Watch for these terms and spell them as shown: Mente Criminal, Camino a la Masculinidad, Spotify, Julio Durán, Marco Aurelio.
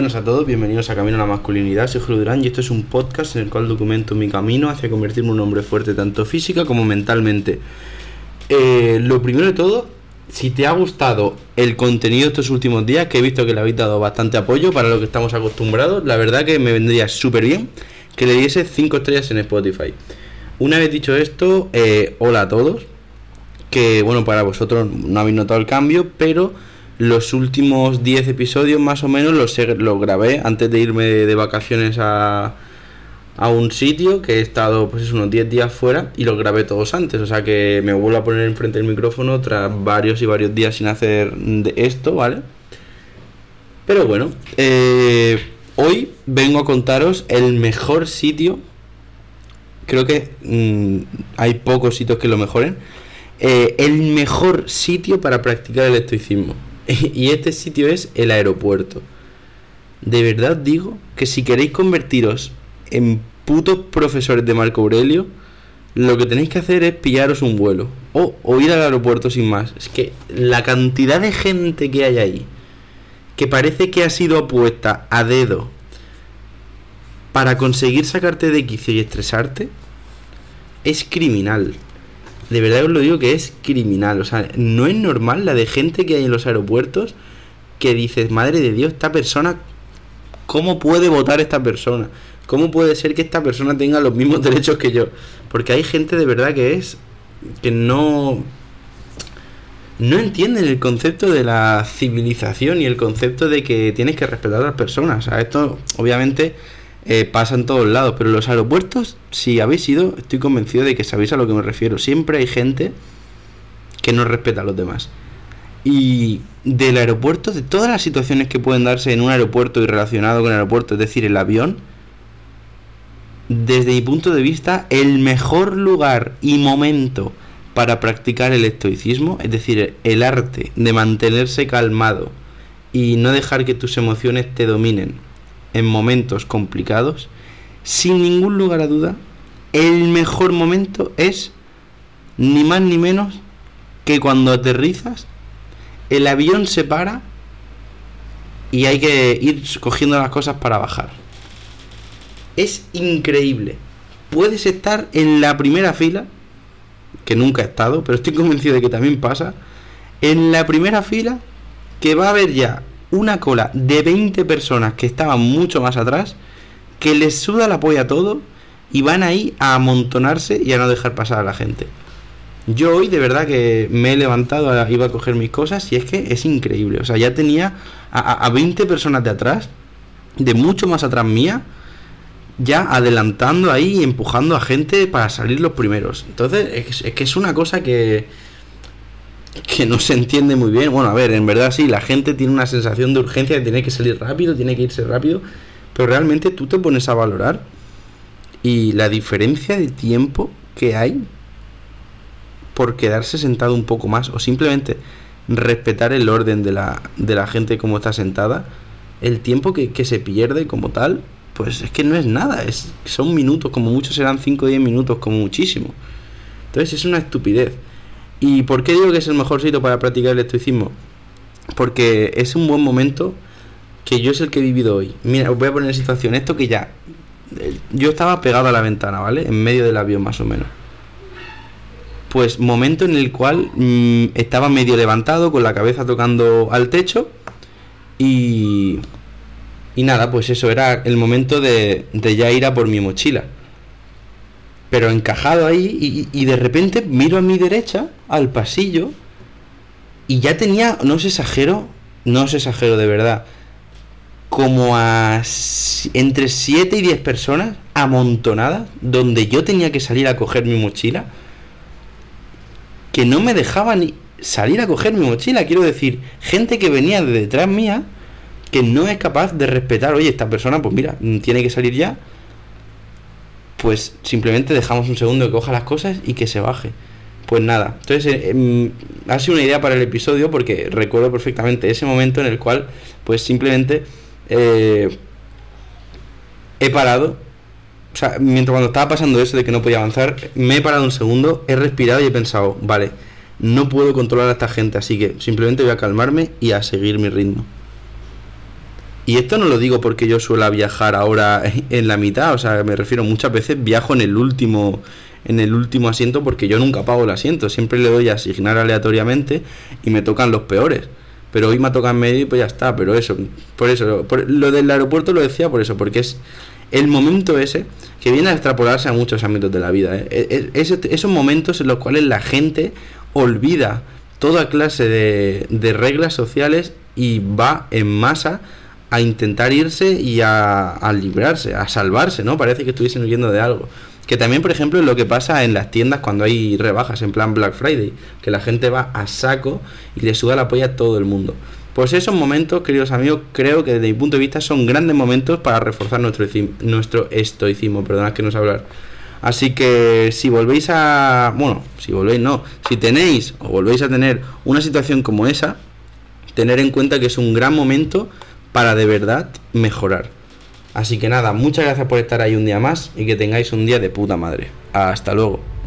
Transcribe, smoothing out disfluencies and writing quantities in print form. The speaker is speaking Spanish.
Buenas a todos, bienvenidos a Camino a la Masculinidad, soy Julio Durán y esto es un podcast en el cual documento mi camino hacia convertirme en un hombre fuerte tanto física como mentalmente. Lo primero de todo, si te ha gustado el contenido estos últimos días, que he visto que le habéis dado bastante apoyo para lo que estamos acostumbrados, la verdad que me vendría súper bien que le diese 5 estrellas en Spotify. Una vez dicho esto, hola a todos, que bueno, para vosotros no habéis notado el cambio, pero los últimos 10 episodios más o menos los grabé antes de irme de vacaciones a un sitio que he estado pues unos 10 días fuera y los grabé todos antes, o sea que me vuelvo a poner enfrente del micrófono tras varios días sin hacer de esto, ¿vale? Pero bueno, hoy vengo a contaros el mejor sitio, creo que hay pocos sitios que lo mejoren, el mejor sitio para practicar el estoicismo. Y este sitio es el aeropuerto. De verdad digo que si queréis convertiros en putos profesores de Marco Aurelio, lo que tenéis que hacer es pillaros un vuelo o ir al aeropuerto sin más. Es que la cantidad de gente que hay ahí, que parece que ha sido puesta a dedo para conseguir sacarte de quicio y estresarte, es criminal. De verdad os lo digo que es criminal. O sea, no es normal la de gente que hay en los aeropuertos que dices, madre de Dios, esta persona, ¿cómo puede votar esta persona? ¿Cómo puede ser que esta persona tenga los mismos derechos que yo? Porque hay gente de verdad que no entienden el concepto de la civilización y el concepto de que tienes que respetar a las personas. O sea, esto obviamente pasa en todos lados, pero los aeropuertos, si habéis ido, estoy convencido de que sabéis a lo que me refiero. Siempre hay gente que no respeta a los demás. Y del aeropuerto, de todas las situaciones que pueden darse en un aeropuerto y relacionado con el aeropuerto, es decir, el avión, desde mi punto de vista, el mejor lugar y momento para practicar el estoicismo, es decir, el arte de mantenerse calmado y no dejar que tus emociones te dominen en momentos complicados, sin ningún lugar a duda, el mejor momento es ni más ni menos que cuando aterrizas, el avión se para y hay que ir cogiendo las cosas para bajar. Es increíble. Puedes estar en la primera fila, que nunca he estado, pero estoy convencido de que también pasa, en la primera fila, que va a haber ya una cola de 20 personas que estaban mucho más atrás, que les suda la polla todo y van ahí a amontonarse y a no dejar pasar a la gente. Yo hoy de verdad que me he levantado, iba a coger mis cosas y es que es increíble. O sea, ya tenía a 20 personas de atrás, de mucho más atrás mía, ya adelantando ahí y empujando a gente para salir los primeros. Entonces es que es una cosa que no se entiende muy bien. Bueno, a ver, en verdad sí, la gente tiene una sensación de urgencia de tener que salir rápido, tiene que irse rápido, pero realmente tú te pones a valorar y la diferencia de tiempo que hay por quedarse sentado un poco más o simplemente respetar el orden de la gente como está sentada, el tiempo que se pierde como tal, pues es que no es nada, son minutos, como mucho serán 5 o 10 minutos, como muchísimo. Entonces es una estupidez. ¿Y por qué digo que es el mejor sitio para practicar el estoicismo? Porque es un buen momento, que yo es el que he vivido hoy. Mira, os voy a poner en situación esto que ya... Yo estaba pegado a la ventana, ¿vale? En medio del avión, más o menos. Pues momento en el cual estaba medio levantado, con la cabeza tocando al techo. Y nada, pues eso era el momento de ya ir a por mi mochila. Pero encajado ahí y de repente miro a mi derecha, al pasillo, y ya tenía, no os exagero de verdad, como a entre 7 y 10 personas amontonadas, donde yo tenía que salir a coger mi mochila, que no me dejaban ni salir a coger mi mochila. Quiero decir, gente que venía de detrás mía, que no es capaz de respetar, oye, esta persona, pues mira, tiene que salir ya, pues simplemente dejamos un segundo que coja las cosas y que se baje. Pues nada, entonces ha sido una idea para el episodio porque recuerdo perfectamente ese momento en el cual pues simplemente he parado, o sea, mientras cuando estaba pasando eso de que no podía avanzar, me he parado un segundo, he respirado y he pensado, vale, no puedo controlar a esta gente, así que simplemente voy a calmarme y a seguir mi ritmo. Y esto no lo digo porque yo suela viajar ahora en la mitad, o sea, me refiero, muchas veces viajo en el último asiento porque yo nunca pago el asiento, siempre le doy a asignar aleatoriamente y me tocan los peores. Pero hoy me ha tocado en medio y pues ya está, pero por eso, lo del aeropuerto lo decía por eso, porque es el momento ese que viene a extrapolarse a muchos ámbitos de la vida, ¿eh? Esos momentos en los cuales la gente olvida toda clase de reglas sociales y va en masa a intentar irse y a librarse, a salvarse, ¿no? Parece que estuviesen huyendo de algo. Que también, por ejemplo, es lo que pasa en las tiendas cuando hay rebajas en plan Black Friday, que la gente va a saco y le suda la polla a todo el mundo. Pues esos momentos, queridos amigos, creo que desde mi punto de vista son grandes momentos para reforzar nuestro estoicismo, perdonad que no sé hablar. Así que si tenéis o volvéis a tener una situación como esa, tener en cuenta que es un gran momento para de verdad mejorar. Así que nada, muchas gracias por estar ahí un día más y que tengáis un día de puta madre. Hasta luego.